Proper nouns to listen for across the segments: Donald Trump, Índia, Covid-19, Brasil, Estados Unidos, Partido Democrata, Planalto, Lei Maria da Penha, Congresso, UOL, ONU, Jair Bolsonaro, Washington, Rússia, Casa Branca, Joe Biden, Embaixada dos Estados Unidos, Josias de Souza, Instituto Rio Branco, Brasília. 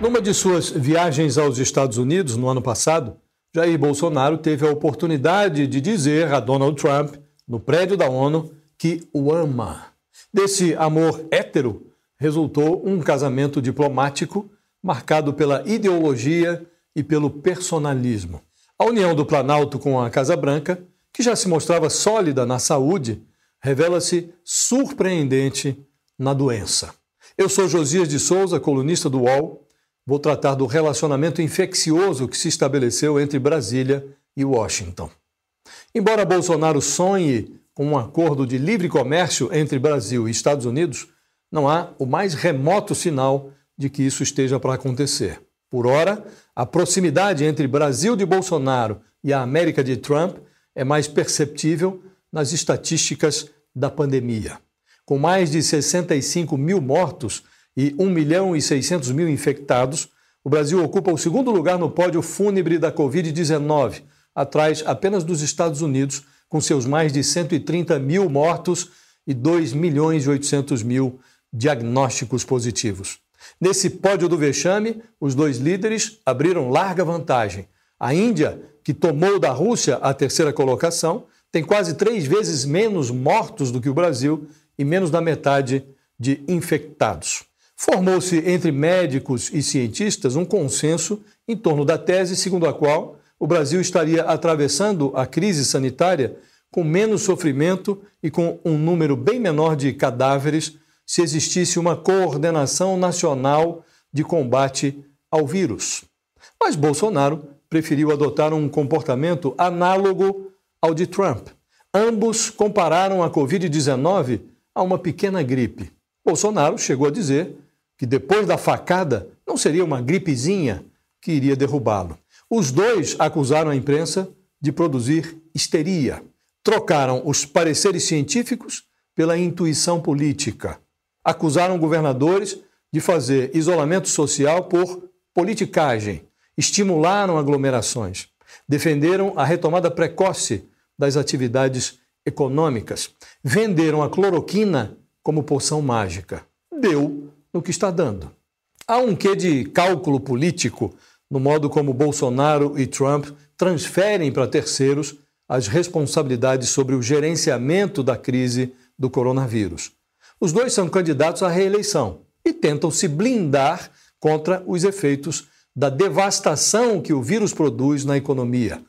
Numa de suas viagens aos Estados Unidos no ano passado, Jair Bolsonaro teve a oportunidade de dizer a Donald Trump, no prédio da ONU, que o ama. Desse amor hétero resultou um casamento diplomático marcado pela ideologia e pelo personalismo. A união do Planalto com a Casa Branca, que já se mostrava sólida na saúde, revela-se surpreendente na doença. Eu sou Josias de Souza, colunista do UOL. Vou tratar do relacionamento infeccioso que se estabeleceu entre Brasília e Washington. Embora Bolsonaro sonhe com um acordo de livre comércio entre Brasil e Estados Unidos, não há o mais remoto sinal de que isso esteja para acontecer. Por ora, a proximidade entre Brasil de Bolsonaro e a América de Trump é mais perceptível nas estatísticas da pandemia. Com mais de 65 mil mortos e 1 milhão e 600 mil infectados, o Brasil ocupa o segundo lugar no pódio fúnebre da Covid-19, atrás apenas dos Estados Unidos, com seus mais de 130 mil mortos e 2 milhões e 800 mil diagnósticos positivos. Nesse pódio do vexame, os dois líderes abriram larga vantagem. A Índia, que tomou da Rússia a terceira colocação, tem quase 3 vezes menos mortos do que o Brasil e menos da metade de infectados. Formou-se entre médicos e cientistas um consenso em torno da tese segundo a qual o Brasil estaria atravessando a crise sanitária com menos sofrimento e com um número bem menor de cadáveres se existisse uma coordenação nacional de combate ao vírus. Mas Bolsonaro preferiu adotar um comportamento análogo ao de Trump. Ambos compararam a Covid-19 a uma pequena gripe. Bolsonaro chegou a dizer que depois da facada não seria uma gripezinha que iria derrubá-lo. Os dois acusaram a imprensa de produzir histeria. Trocaram os pareceres científicos pela intuição política. Acusaram governadores de fazer isolamento social por politicagem, estimularam aglomerações, defenderam a retomada precoce das atividades econômicas, venderam a cloroquina como poção mágica. Deu no que está dando. Há um quê de cálculo político no modo como Bolsonaro e Trump transferem para terceiros as responsabilidades sobre o gerenciamento da crise do coronavírus. Os dois são candidatos à reeleição e tentam se blindar contra os efeitos da devastação que o vírus produz na economia.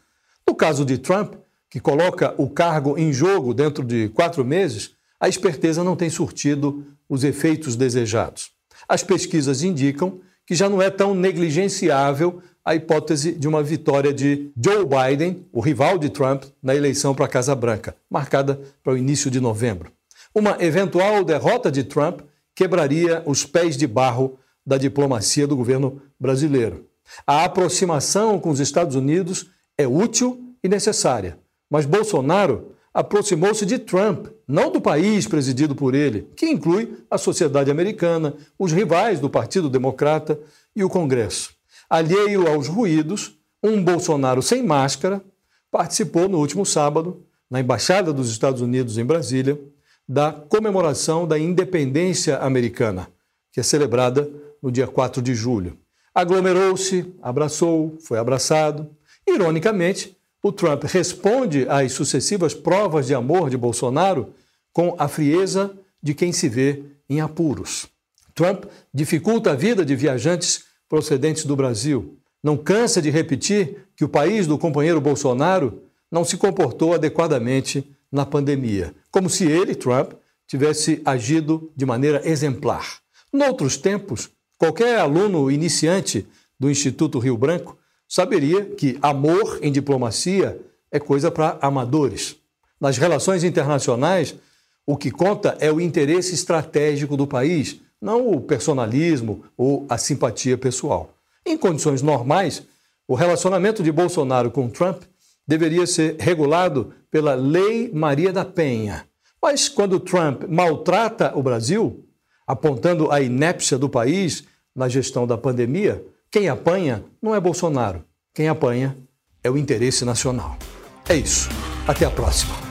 No caso de Trump, que coloca o cargo em jogo dentro de 4 meses, a esperteza não tem surtido os efeitos desejados. As pesquisas indicam que já não é tão negligenciável a hipótese de uma vitória de Joe Biden, o rival de Trump, na eleição para a Casa Branca, marcada para o início de novembro. Uma eventual derrota de Trump quebraria os pés de barro da diplomacia do governo brasileiro. A aproximação com os Estados Unidos é útil e necessária, mas Bolsonaro aproximou-se de Trump, não do país presidido por ele, que inclui a sociedade americana, os rivais do Partido Democrata e o Congresso. Alheio aos ruídos, um Bolsonaro sem máscara participou no último sábado, na Embaixada dos Estados Unidos em Brasília, da comemoração da independência americana, que é celebrada no dia 4 de julho. Aglomerou-se, abraçou, foi abraçado. Ironicamente, o Trump responde às sucessivas provas de amor de Bolsonaro com a frieza de quem se vê em apuros. Trump dificulta a vida de viajantes procedentes do Brasil. Não cansa de repetir que o país do companheiro Bolsonaro não se comportou adequadamente na pandemia, como se ele, Trump, tivesse agido de maneira exemplar. Noutros tempos, qualquer aluno iniciante do Instituto Rio Branco saberia que amor em diplomacia é coisa para amadores. Nas relações internacionais, o que conta é o interesse estratégico do país, não o personalismo ou a simpatia pessoal. Em condições normais, o relacionamento de Bolsonaro com Trump deveria ser regulado pela Lei Maria da Penha. Mas quando Trump maltrata o Brasil, apontando a inépcia do país na gestão da pandemia, quem apanha não é Bolsonaro, quem apanha é o interesse nacional. É isso, até a próxima.